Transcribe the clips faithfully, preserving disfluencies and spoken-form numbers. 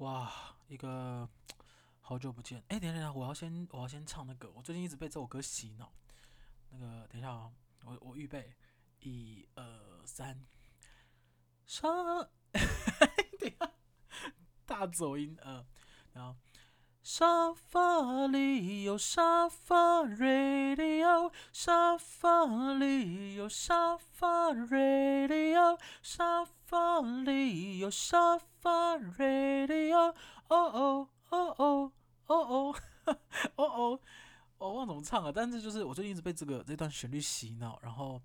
哇，一个好久不见。哎，等一下，我要先我要先唱那个，我最近一直被这首歌洗脑。那个，等一下啊，我我预备，一二三，上，等一下，大走音呃，然后。沙发里有沙发 radio， 沙发里有沙发 radio， 沙发里有沙发 radio， 哦哦哦哦哦哦哦哦，忘了怎么唱了，但是就是我最近一直被这个这段旋律洗脑，然后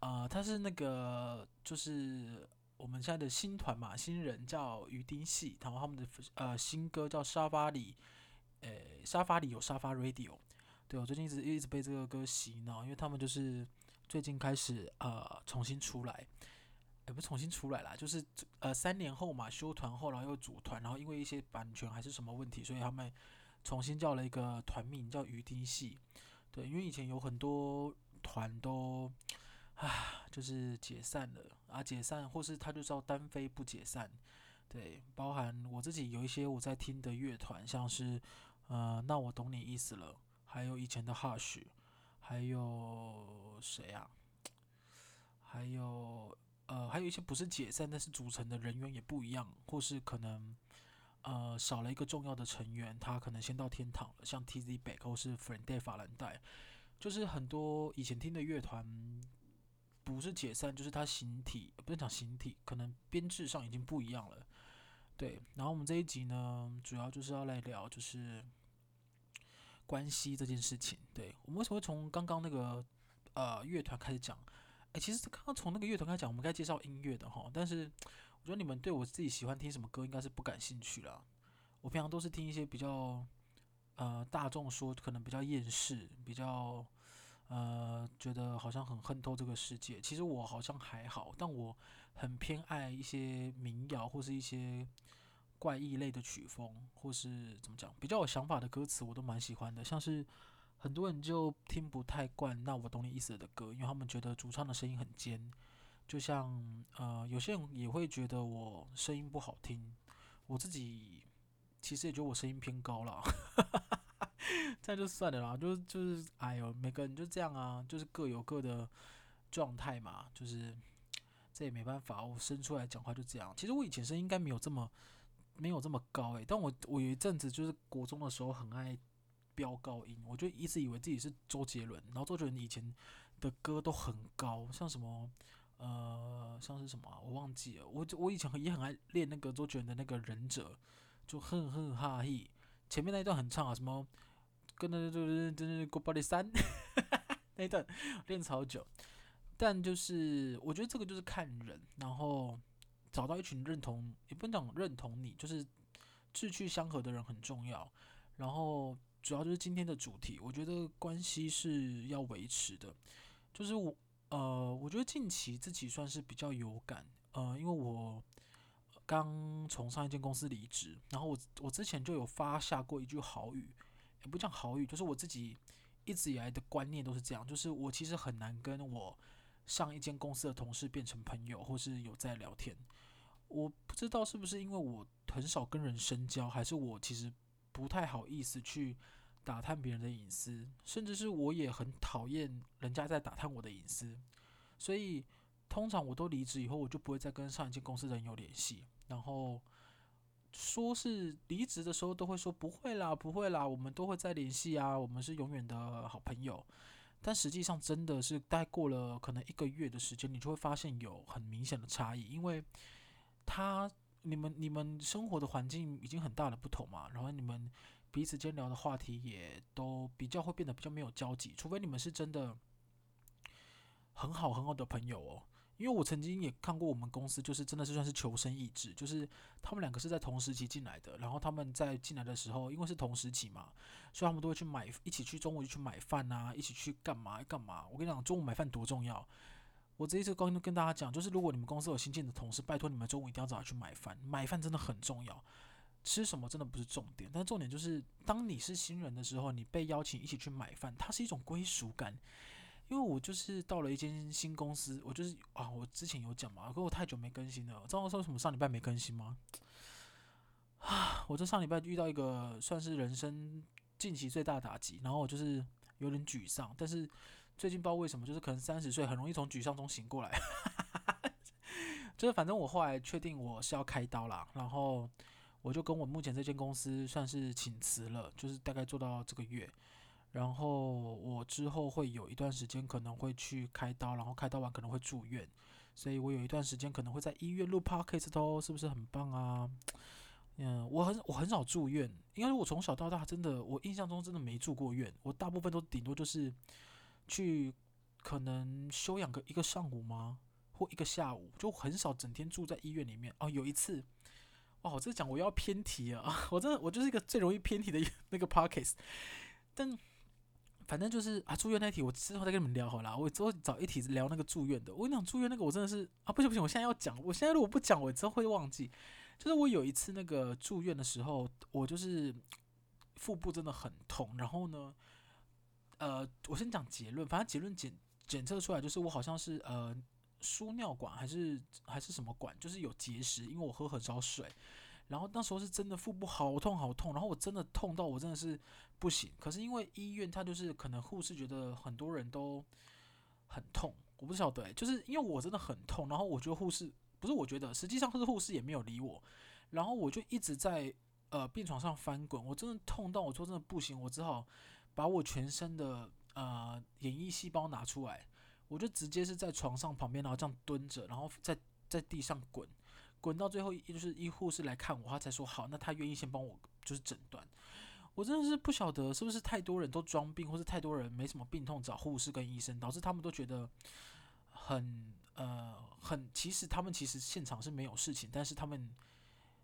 啊、呃，它是那个就是。我们现在的新团嘛，新人叫于丁系，然后他们的、呃、新歌叫沙发里，呃，沙发里有沙发 radio。对，我最近一直一直被这个歌洗脑，因为他们就是最近开始呃重新出来，也不是重新出来啦，就是呃三年后嘛，休团后，然后又组团，然后因为一些版权还是什么问题，所以他们重新叫了一个团名叫于丁系。对，因为以前有很多团都。啊，就是解散了啊，解散，或是他就是要单飞不解散，对，包含我自己有一些我在听的乐团，像是呃，那我懂你意思了，还有以前的 Hush， 还有谁啊？还有呃，还有一些不是解散，但是组成的人员也不一样，或是可能呃少了一个重要的成员，他可能先到天堂了，像 T Z Back 或是 Frienday 法兰黛，就是很多以前听的乐团。不是解散，就是它形体，不是讲形体，可能编制上已经不一样了。对，然后我们这一集呢，主要就是要来聊就是关系这件事情。对，我们为什么会从刚刚那个呃乐团开始讲？哎、欸，其实刚刚从那个乐团开始讲，我们该介绍音乐的哈。但是我觉得你们对我自己喜欢听什么歌应该是不感兴趣啦。我平常都是听一些比较呃大众说可能比较厌世，比较。呃，觉得好像很恨透这个世界。其实我好像还好，但我很偏爱一些民谣或是一些怪异类的曲风，或是怎么讲，比较有想法的歌词我都蛮喜欢的。像是很多人就听不太惯那我懂你意思的歌，因为他们觉得主唱的声音很尖。就像呃，有些人也会觉得我声音不好听，我自己其实也觉得我声音偏高啦。这样就算了啦，就是就是，哎呦，每个人就这样啊，就是各有各的状态嘛，就是这也没办法，我生出来讲话就这样。其实我以前声音应该没有这么没有这么高哎、欸，但我我有一阵子就是国中的时候很爱飙高音，我就一直以为自己是周杰伦，然后周杰伦以前的歌都很高，像什么呃像是什么、啊、我忘记了，我我以前也很爱练那个周杰伦的那个忍者，就哼哼哈嘿，前面那一段很唱啊什么。跟着就是就是过八里山那一段练超久，但就是我觉得这个就是看人，然后找到一群认同，也不能讲认同你，就是志趣相合的人很重要。然后主要就是今天的主题，我觉得关系是要维持的。就是我呃，我觉得近期自己算是比较有感，呃，因为我刚从上一间公司离职，然后我我之前就有发下过一句豪语。也不讲好语，就是我自己一直以来的观念都是这样，就是我其实很难跟我上一间公司的同事变成朋友，或是有在聊天。我不知道是不是因为我很少跟人深交，还是我其实不太好意思去打探别人的隐私，甚至是我也很讨厌人家在打探我的隐私。所以通常我都离职以后，我就不会再跟上一间公司的人有联系，然后。说是离职的时候都会说不会啦，不会啦，我们都会再联系啊，我们是永远的好朋友。但实际上真的是大概过了可能一个月的时间，你就会发现有很明显的差异，因为他你们你们生活的环境已经很大的不同嘛，然后你们彼此间聊的话题也都比较会变得比较没有交集，除非你们是真的很好很好的朋友哦。因为我曾经也看过我们公司，就是真的是算是求生意志，就是他们两个是在同时期进来的，然后他们在进来的时候，因为是同时期嘛，所以他们都会去买，一起去中午去买饭啊，一起去干嘛干嘛。我跟你讲，中午买饭多重要！我这一次刚跟大家讲，就是如果你们公司有新进的同事，拜托你们中午一定要早去买饭，买饭真的很重要。吃什么真的不是重点，但重点就是当你是新人的时候，你被邀请一起去买饭，它是一种归属感。因为我就是到了一间新公司，我就是啊，我之前有讲嘛，可我太久没更新了，知道为什么上礼拜没更新吗？啊，我这上礼拜遇到一个算是人生近期最大的打击，然后我就是有点沮丧，但是最近不知道为什么，就是可能三十岁很容易从沮丧中醒过来。就是反正我后来确定我是要开刀啦，然后我就跟我目前这间公司算是请辞了，就是大概做到这个月。然后我之后会有一段时间可能会去开刀，然后开刀完可能会住院，所以我有一段时间可能会在医院录 podcast 哦，是不是很棒啊？嗯，我很我很少住院，因为我从小到大真的，我印象中真的没住过院，我大部分都顶多就是去可能休养个一个上午吗，或一个下午，就很少整天住在医院里面。哦，有一次。哇，我这讲我要偏题啊！我真的我就是一个最容易偏题的那个 podcast， 但反正就是啊，住院那题我之后再跟你们聊好了啦。我之后找一题聊那个住院的。我跟你讲，住院那个我真的是啊，不行不行，我现在要讲，我现在如果不讲，我之后会忘记。就是我有一次那个住院的时候，我就是腹部真的很痛，然后呢，呃，我先讲结论，反正结论检检测出来就是我好像是呃。输尿管还是还是什么管，就是有结石，因为我喝很少水，然后那时候是真的腹部好痛好痛，然后我真的痛到我真的是不行。可是因为医院他就是可能护士觉得很多人都很痛，我不晓得、欸，就是因为我真的很痛，然后我觉得护士不是我觉得，实际上是护士也没有理我，然后我就一直在呃病床上翻滚，我真的痛到我说真的不行，我只好把我全身的呃免疫细胞拿出来。我就直接是在床上旁边，然后这样蹲着，然后在在地上滚，滚到最后就是医护士来看我，他才说好，那他愿意先帮我就是诊断。我真的是不晓得是不是太多人都装病，或是太多人没什么病痛找护士跟医生，导致他们都觉得很呃很，其实他们其实现场是没有事情，但是他们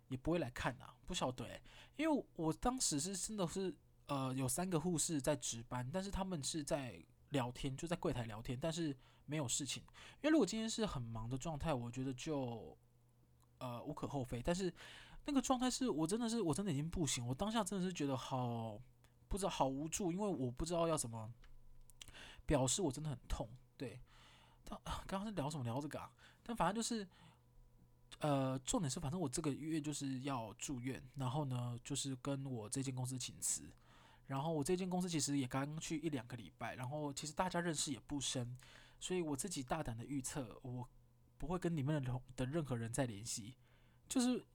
也不会来看啊，不晓得、欸，因为我当时是真的是呃有三个护士在值班，但是他们是在。聊天就在柜台聊天，但是没有事情。因为如果今天是很忙的状态，我觉得就呃无可厚非。但是那个状态是我真的是我真的已经不行，我当下真的是觉得好不知道好无助，因为我不知道要怎么表示我真的很痛。对，但刚刚是聊什么聊这个啊？但反正就是呃重点是，反正我这个月就是要住院，然后呢就是跟我这间公司请辞。然后我这间公司其实也刚去一两个礼拜，然后其实大家认识也不深，所以我自己大胆的预测，我不会跟里面的任何人再联系，就是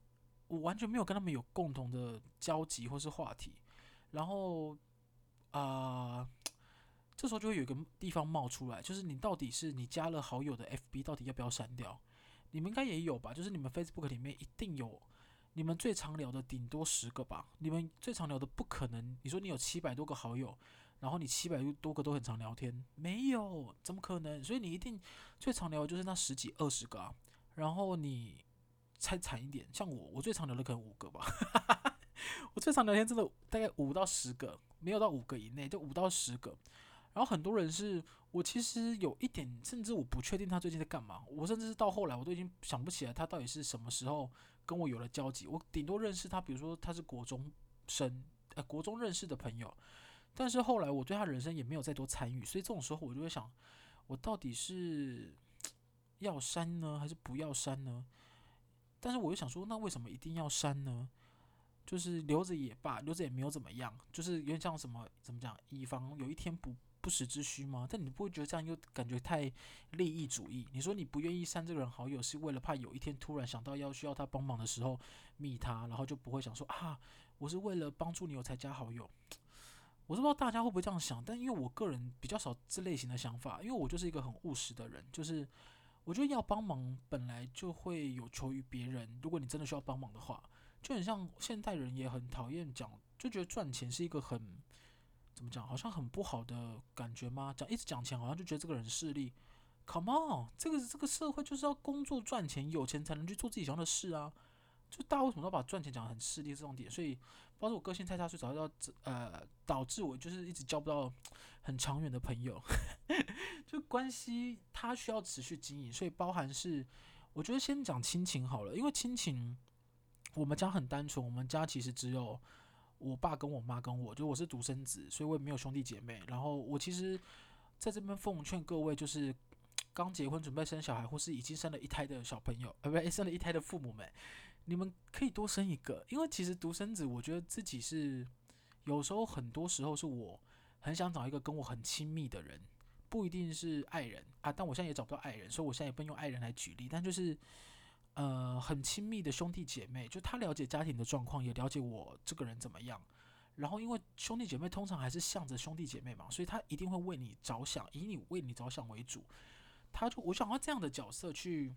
我完全没有跟他们有共同的交集或是话题。然后啊、呃，这时候就会有一个地方冒出来，就是你到底是你加了好友的 F B 到底要不要删掉？你们应该也有吧？就是你们 Facebook 里面一定有。你们最常聊的顶多十个吧，你们最常聊的不可能。你说你有七百多个好友，然后你七百多个都很常聊天，没有，怎么可能？所以你一定最常聊的就是那十几二十个啊。然后你才惨一点，像我，我最常聊的可能五个吧。我最常聊天真的大概五到十个，没有到五个以内，就五到十个。然后很多人是我其实有一点，甚至我不确定他最近在干嘛。我甚至是到后来我都已经想不起来他到底是什么时候跟我有了交集。我顶多认识他，比如说他是国中生，呃，国中认识的朋友。但是后来我对他人生也没有再多参与，所以这种时候我就会想，我到底是要删呢，还是不要删呢？但是我又想说，那为什么一定要删呢？就是留着也罢，留着也没有怎么样，就是有点像什么怎么讲，以防有一天不。不时之需吗？但你不会觉得这样又感觉太利益主义？你说你不愿意删这个人好友，是为了怕有一天突然想到要需要他帮忙的时候密他，然后就不会想说啊，我是为了帮助你我才加好友。我是不知道大家会不会这样想，但因为我个人比较少这类型的想法，因为我就是一个很务实的人，就是我觉得要帮忙本来就会有求于别人。如果你真的需要帮忙的话，就很像现代人也很讨厌讲，就觉得赚钱是一个很。怎么讲？好像很不好的感觉吗？讲一直讲钱，好像就觉得这个人势利。Come on， 这个这个社会就是要工作赚钱，有钱才能去做自己想要的事啊！就大家为什么要把赚钱讲得很势利这种点？所以，包括我个性太差，所以导致呃导致我就是一直交不到很长远的朋友。就关系它需要持续经营，所以包含是我觉得先讲亲情好了，因为亲情我们家很单纯，我们家其实只有。我爸跟我妈跟我，就我是独生子，所以我也没有兄弟姐妹。然后我其实在这边奉劝各位，就是刚结婚准备生小孩，或是已经生了一胎的小朋友，呃，不，生了一胎的父母们，你们可以多生一个，因为其实独生子，我觉得自己是有时候很多时候是我很想找一个跟我很亲密的人，不一定是爱人啊，但我现在也找不到爱人，所以我现在也不能用爱人来举例，但就是呃很亲密的兄弟姐妹，就他了解家庭的状况，也了解我这个人怎么样。然后因为兄弟姐妹通常还是向着兄弟姐妹嘛，所以他一定会为你着想，以你为你着想为主。他就我想要这样的角色去。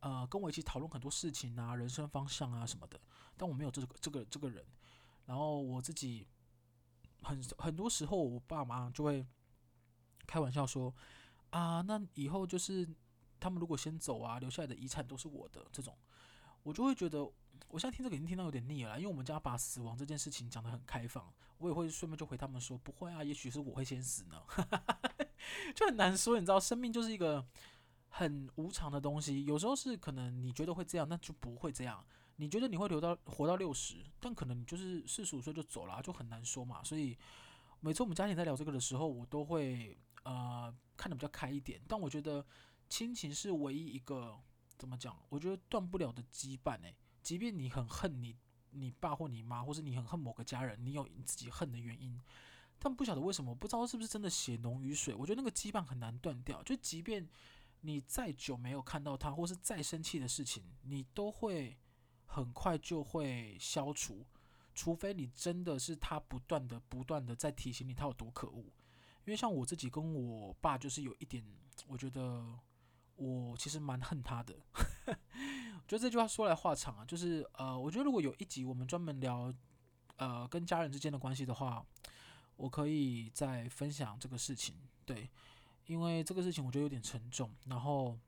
呃，跟我一起讨论很多事情啊，人生方向啊什么的，但我没有这个这个这个人。然后我自己很很多时候，我爸妈就会开玩笑说啊，那以后就是他们如果先走啊，留下来的遗产都是我的这种，我就会觉得我现在听这个已经听到有点腻了啦，因为我们家把死亡这件事情讲得很开放，我也会顺便就回他们说不会啊，也许是我会先死呢，就很难说，你知道，生命就是一个。很无常的东西，有时候是可能你觉得会这样，但就不会这样。你觉得你会留到活到六十，但可能你就是四十五岁就走了，就很难说嘛。所以每次我们家庭在聊这个的时候，我都会呃看得比较开一点。但我觉得亲情是唯一一个怎么讲，我觉得断不了的羁绊哎、欸。即便你很恨你你爸或你妈，或是你很恨某个家人，你有你自己恨的原因，但不晓得为什么，不知道是不是真的血浓于水。我觉得那个羁绊很难断掉，就即便。你再久没有看到他，或是再生气的事情，你都会很快就会消除，除非你真的是他不断的、不断的在提醒你他有多可恶。因为像我自己跟我爸就是有一点，我觉得我其实蛮恨他的。我觉得这句话说来话长啊，就是呃，我觉得如果有一集我们专门聊呃跟家人之间的关系的话，我可以再分享这个事情，对。因为这个事情我觉得有点沉重，然后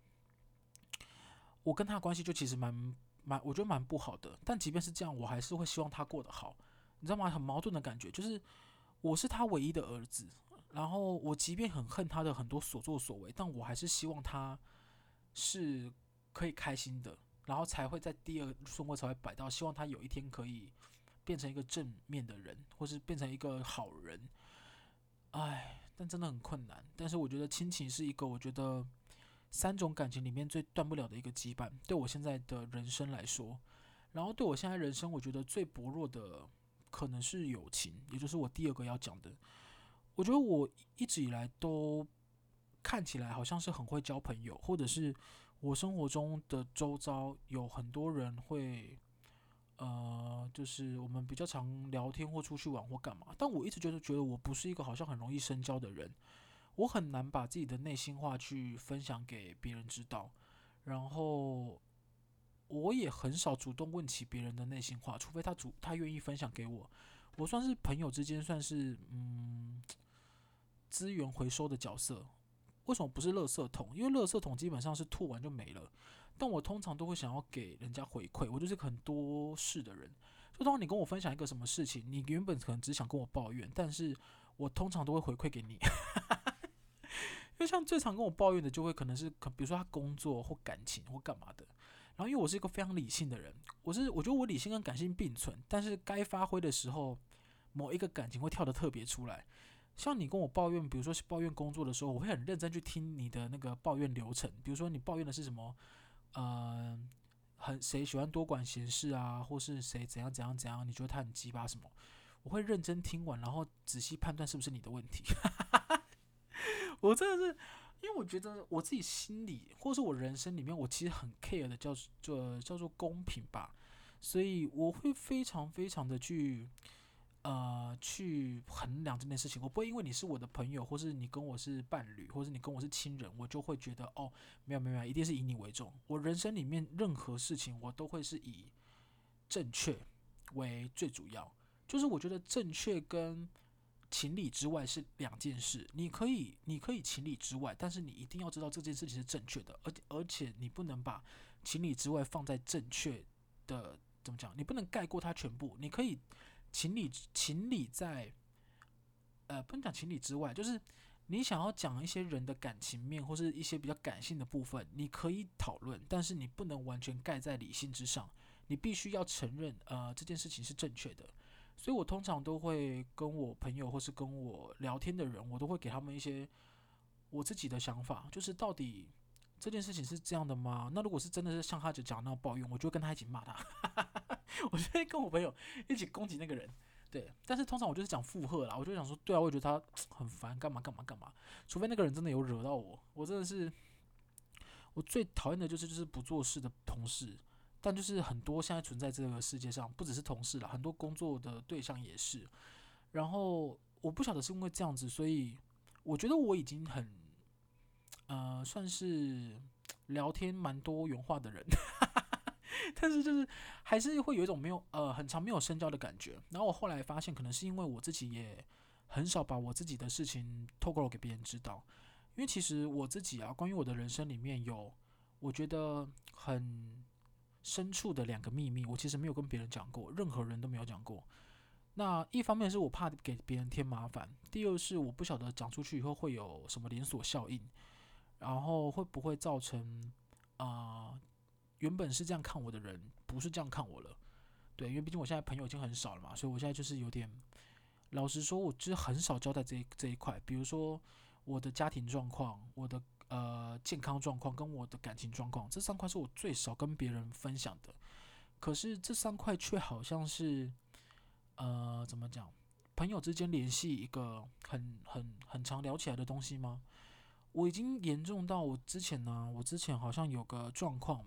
我跟他的关系就其实蛮蛮，我觉得蛮不好的。但即便是这样，我还是会希望他过得好，你知道吗？很矛盾的感觉，就是我是他唯一的儿子，然后我即便很恨他的很多所作所为，但我还是希望他是可以开心的，然后才会在第二顺位才会摆到，希望他有一天可以变成一个正面的人，或是变成一个好人。唉。但真的很困难，但是我觉得亲情是一个我觉得三种感情里面最断不了的一个羁绊，对我现在的人生来说，然后对我现在人生我觉得最薄弱的可能是友情，也就是我第二个要讲的。我觉得我一直以来都看起来好像是很会交朋友，或者是我生活中的周遭有很多人会呃，就是我们比较常聊天或出去玩或干嘛，但我一直觉得觉得我不是一个好像很容易深交的人，我很难把自己的内心话去分享给别人知道，然后我也很少主动问起别人的内心话，除非他主他愿意分享给我。我算是朋友之间算是嗯资源回收的角色，为什么不是垃圾桶？因为垃圾桶基本上是吐完就没了。但我通常都会想要给人家回馈，我就是很多事的人。就当你跟我分享一个什么事情，你原本可能只想跟我抱怨，但是我通常都会回馈给你。因为像最常跟我抱怨的，就会可能是比如说他工作或感情或干嘛的。然后因为我是一个非常理性的人，我是我觉得我理性跟感性并存，但是该发挥的时候，某一个感情会跳得特别出来。像你跟我抱怨，比如说抱怨工作的时候，我会很认真去听你的那个抱怨流程。比如说你抱怨的是什么？呃，很谁喜欢多管闲事啊，或是谁怎样怎样怎样，你觉得他很鸡巴什么？我会认真听完，然后仔细判断是不是你的问题。我真的是，因为我觉得我自己心里，或是我人生里面，我其实很 care 的叫做叫做公平吧，所以我会非常非常的去呃去衡量这件事情。我不会因为你是我的朋友，或是你跟我是伴侣，或是你跟我是亲人，我就会觉得哦，没有没有，一定是以你为重。我人生里面任何事情，我都会是以正确为最主要。就是我觉得正确跟情理之外是两件事。你可以你可以情理之外，但是你一定要知道这件事情是正确的，而且而且你不能把情理之外放在正确的怎么讲？你不能盖过它全部。你可以。情理情理在，呃，不能讲情理之外，就是你想要讲一些人的感情面或是一些比较感性的部分，你可以讨论，但是你不能完全盖在理性之上，你必须要承认，呃，这件事情是正确的。所以我通常都会跟我朋友或是跟我聊天的人，我都会给他们一些我自己的想法，就是到底这件事情是这样的吗？那如果是真的是像他就讲那种抱怨，我就会跟他一起骂他，我就会跟我朋友一起攻击那个人。对，但是通常我就是讲附和啦，我就想说，对啊，我觉得他很烦，干嘛干嘛干嘛。除非那个人真的有惹到我，我真的是，我最讨厌的就是就是不做事的同事。但就是很多现在存在这个世界上，不只是同事啦，很多工作的对象也是。然后我不晓得是因为这样子，所以我觉得我已经很，呃，算是聊天蛮多元化的人。但是就是还是会有一种没有呃很常没有深交的感觉。然后我后来发现，可能是因为我自己也很少把我自己的事情透露给别人知道。因为其实我自己啊，关于我的人生里面有我觉得很深处的两个秘密，我其实没有跟别人讲过，任何人都没有讲过。那一方面是我怕给别人添麻烦，第二是我不晓得讲出去以后会有什么连锁效应，然后会不会造成啊？呃原本是这样看我的人，不是这样看我了，对，因为毕竟我现在朋友已经很少了嘛，所以我现在就是有点，老实说，我就是很少交代这一这一块，比如说我的家庭状况、我的呃健康状况跟我的感情状况，这三块是我最少跟别人分享的。可是这三块却好像是，呃，怎么讲，朋友之间联系一个很很很常聊起来的东西吗？我已经严重到我之前呢，我之前好像有个状况。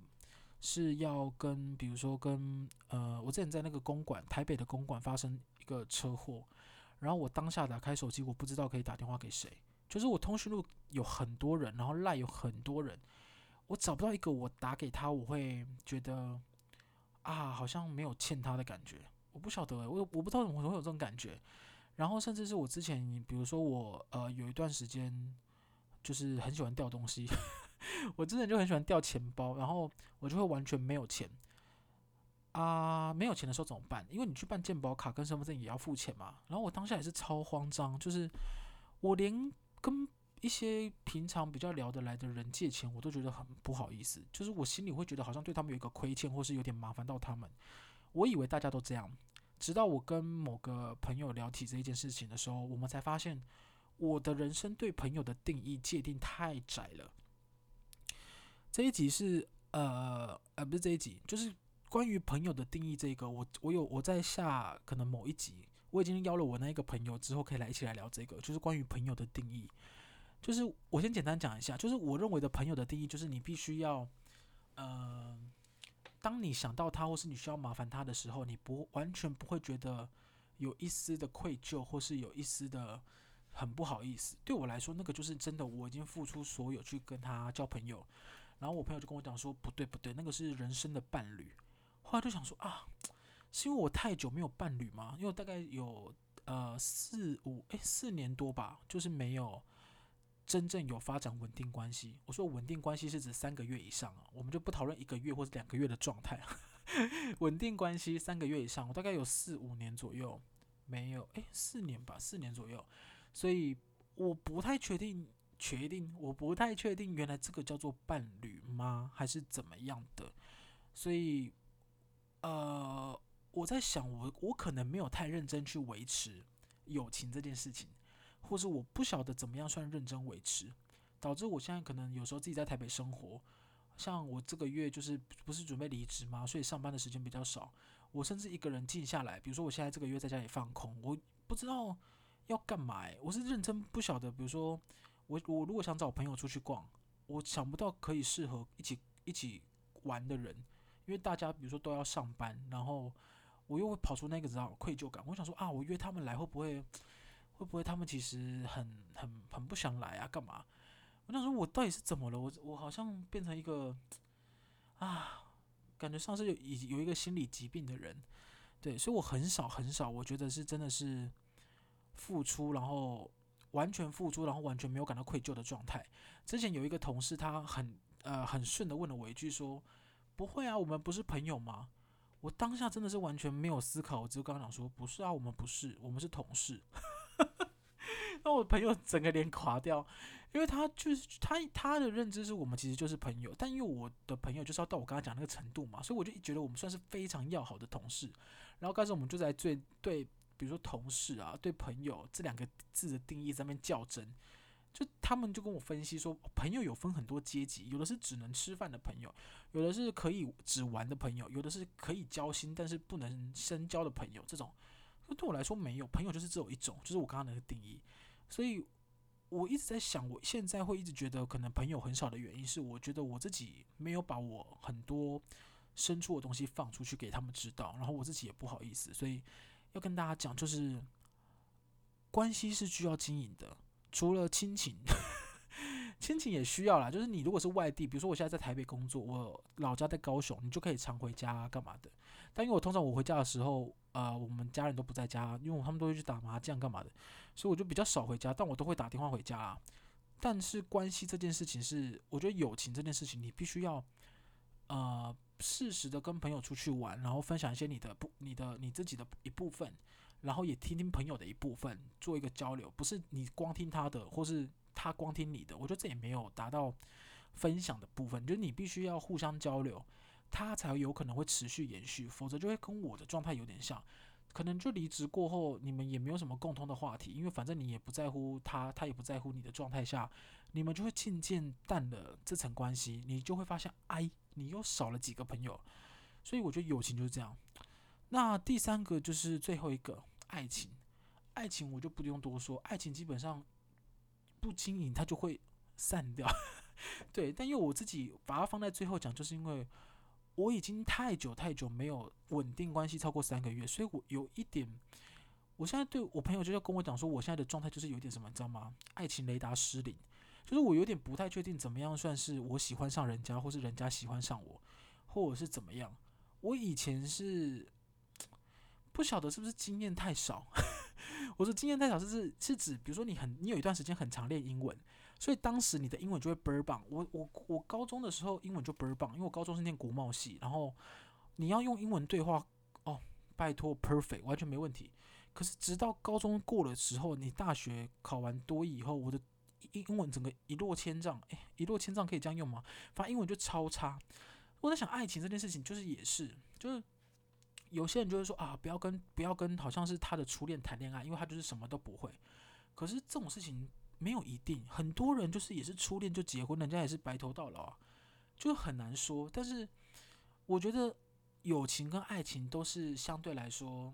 是要跟，比如说跟，呃，我之前在那个公馆，台北的公馆发生一个车祸，然后我当下打开手机，我不知道可以打电话给谁，就是我通讯录有很多人，然后 LINE 有很多人，我找不到一个我打给他，我会觉得啊，好像没有欠他的感觉，我不晓得、欸，我我不知道怎么会有这种感觉，然后甚至是我之前，比如说我呃有一段时间就是很喜欢掉东西。我之前就很喜欢掉钱包，然后我就会完全没有钱啊！没有钱的时候怎么办？因为你去办健保卡跟身份证也要付钱嘛。然后我当下也是超慌张，就是我连跟一些平常比较聊得来的人借钱，我都觉得很不好意思，就是我心里会觉得好像对他们有一个亏欠，或是有点麻烦到他们。我以为大家都这样，直到我跟某个朋友聊起这一件事情的时候，我们才发现我的人生对朋友的定义界定太窄了。这一集是呃呃不是这一集，就是关于朋友的定义这个，我我有我在下可能某一集，我已经邀了我那一个朋友之后，可以来一起来聊这个，就是关于朋友的定义。就是我先简单讲一下，就是我认为的朋友的定义，就是你必须要呃，当你想到他或是你需要麻烦他的时候，你不完全不会觉得有一丝的愧疚，或是有一丝的很不好意思。对我来说，那个就是真的，我已经付出所有去跟他交朋友。然后我朋友就跟我讲说，不对不对，那个是人生的伴侣。后来就想说啊，是因为我太久没有伴侣吗？因为我大概有呃四五哎四年多吧，就是没有真正有发展稳定关系。我说稳定关系是指三个月以上啊，我们就不讨论一个月或者两个月的状态。稳定关系三个月以上，我大概有四五年左右没有哎四年吧，四年左右，所以我不太确定。确定，我不太确定，原来这个叫做伴侣吗？还是怎么样的？所以，呃，我在想我，我可能没有太认真去维持友情这件事情，或是我不晓得怎么样算认真维持，导致我现在可能有时候自己在台北生活，像我这个月就是不是准备离职吗？所以上班的时间比较少，我甚至一个人静下来，比如说我现在这个月在家里放空，我不知道要干嘛、欸，我是认真不晓得，比如说。我, 我如果想找朋友出去逛，我想不到可以适合一起一起玩的人，因为大家比如说都要上班，然后我又会跑出那个愧疚感。我想说啊，我约他们来会不会会不会他们其实很很很不想来啊？干嘛？我想说我到底是怎么了？我我好像变成一个啊，感觉像是有有一个心理疾病的人，对，所以我很少很少，我觉得是真的是付出，然后。完全付出，然后完全没有感到愧疚的状态。之前有一个同事，他很呃很顺的问了我一句说：“不会啊，我们不是朋友吗？”我当下真的是完全没有思考，我只是刚刚讲说：“不是啊，我们不是，我们是同事。”那我朋友整个脸垮掉，因为他就是他他的认知是我们其实就是朋友，但因为我的朋友就是要到我刚刚讲那个程度嘛，所以我就觉得我们算是非常要好的同事。然后刚才我们就在最对。比如说同事啊，对朋友这两个字的定义在那边较真，就他们就跟我分析说，朋友有分很多阶级，有的是只能吃饭的朋友，有的是可以只玩的朋友，有的是可以交心但是不能深交的朋友。这种对我来说没有，朋友就是只有一种，就是我刚刚的那个定义。所以我一直在想，我现在会一直觉得可能朋友很少的原因是，我觉得我自己没有把我很多深处的东西放出去给他们知道，然后我自己也不好意思。所以要跟大家讲，就是关系是需要经营的，除了亲情亲情也需要啦，就是你如果是外地，比如说我现在在台北工作，我老家在高雄，你就可以常回家干嘛的。但因为我通常我回家的时候，呃，我们家人都不在家，因为他们都会去打麻将干嘛的，所以我就比较少回家，但我都会打电话回家啊。但是关系这件事情是，我觉得友情这件事情，你必须要呃适时的跟朋友出去玩，然后分享一些你的不、你的、你自己的一部分，然后也听听朋友的一部分，做一个交流，不是你光听他的，或是他光听你的。我觉得这也没有达到分享的部分，就是你必须要互相交流，他才有可能会持续延续，否则就会跟我的状态有点像，可能就离职过后，你们也没有什么共同的话题，因为反正你也不在乎他，他也不在乎你的状态下，你们就会渐渐淡了这层关系，你就会发现，哎，你又少了几个朋友。所以我觉得友情就是这样。那第三个就是最后一个爱情，爱情我就不用多说，爱情基本上不经营它就会散掉对，但因为我自己把它放在最后讲，就是因为我已经太久太久没有稳定关系超过三个月，所以我有一点，我现在对我朋友就要跟我讲说，我现在的状态就是有点什么，你知道吗？爱情雷达失灵，就是我有点不太确定怎么样算是我喜欢上人家，或是人家喜欢上我，或者是怎么样。我以前是不晓得是不是经验太少我说经验太少是是指，比如说你很你有一段时间很常练英文，所以当时你的英文就会倍儿棒。我我我高中的时候英文就倍儿棒，因为我高中是念国贸系，然后你要用英文对话，哦，拜托 perfect 完全没问题。可是直到高中过了之后，你大学考完多益以后，我的英文整个一落千丈，哎，一落千丈可以这样用吗？反正英文就超差。我在想爱情这件事情，就是也是就是。有些人就会说啊，不要跟不要跟，好像是他的初恋谈恋爱，因为他就是什么都不会。可是这种事情没有一定，很多人就是也是初恋就结婚，人家也是白头到老啊，就很难说。但是我觉得友情跟爱情都是相对来说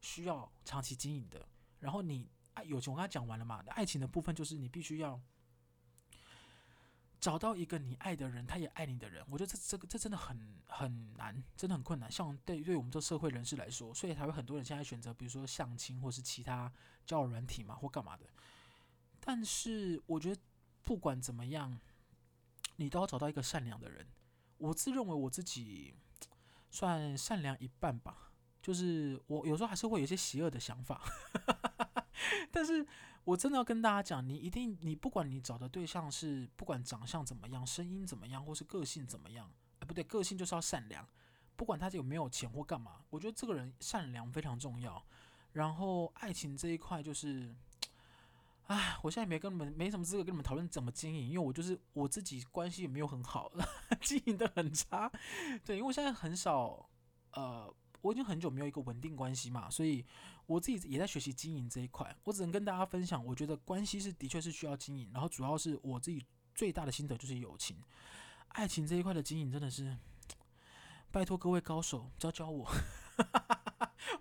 需要长期经营的。然后你友情我刚才讲完了嘛，爱情的部分就是你必须要找到一个你爱的人，他也爱你的人，我觉得这这个这真的很很难，真的很困难。像对对我们这社会人士来说，所以才会很多人现在选择，比如说相亲或是其他交友软体嘛，或干嘛的。但是我觉得不管怎么样，你都要找到一个善良的人。我自认为我自己算善良一半吧，就是我有时候还是会有一些邪恶的想法。但是我真的要跟大家讲，你一定，你不管你找的对象是，不管长相怎么样，声音怎么样，或是个性怎么样，哎，不对，个性就是要善良，不管他有没有钱或干嘛，我觉得这个人善良非常重要。然后爱情这一块就是，哎，我现在没跟你们没什么资格跟你们讨论怎么经营，因为我就是我自己关系也没有很好，经营的很差。对，因为我现在很少，呃。我已经很久没有一个稳定关系嘛，所以我自己也在学习经营这一块。我只能跟大家分享，我觉得关系是的确是需要经营，然后主要是我自己最大的心得就是友情、爱情这一块的经营真的是，拜托各位高手教教我。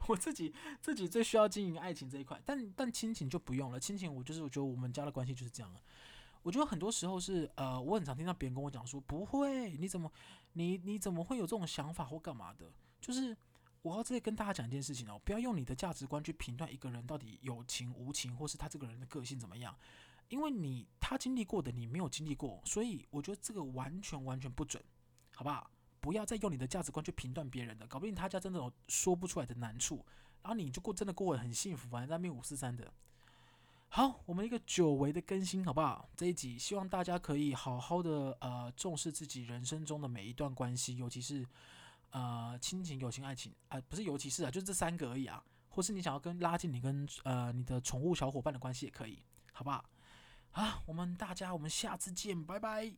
我自己自己最需要经营爱情这一块，但但亲情就不用了。亲情我就是我觉得我们家的关系就是这样了。我觉得很多时候是，呃，我很常听到别人跟我讲说，不会，你怎么你你怎么会有这种想法或干嘛的，就是。我要再跟大家讲一件事情哦，不要用你的价值观去评断一个人到底有情无情，或是他这个人的个性怎么样，因为你他经历过的你没有经历过，所以我觉得这个完全完全不准，好不好？不要再用你的价值观去评断别人的，搞不定他家真的有说不出来的难处，然后你就过真的过得很幸福，反正在那边五四三的。好，我们一个久违的更新，好不好？这一集希望大家可以好好的呃重视自己人生中的每一段关系，尤其是。呃，亲情、友情、爱情，啊、呃，不是，尤其是啊，就是这三个而已啊。或是你想要跟拉近你跟呃你的宠物小伙伴的关系也可以，好不好？啊，我们大家，我们下次见，拜拜。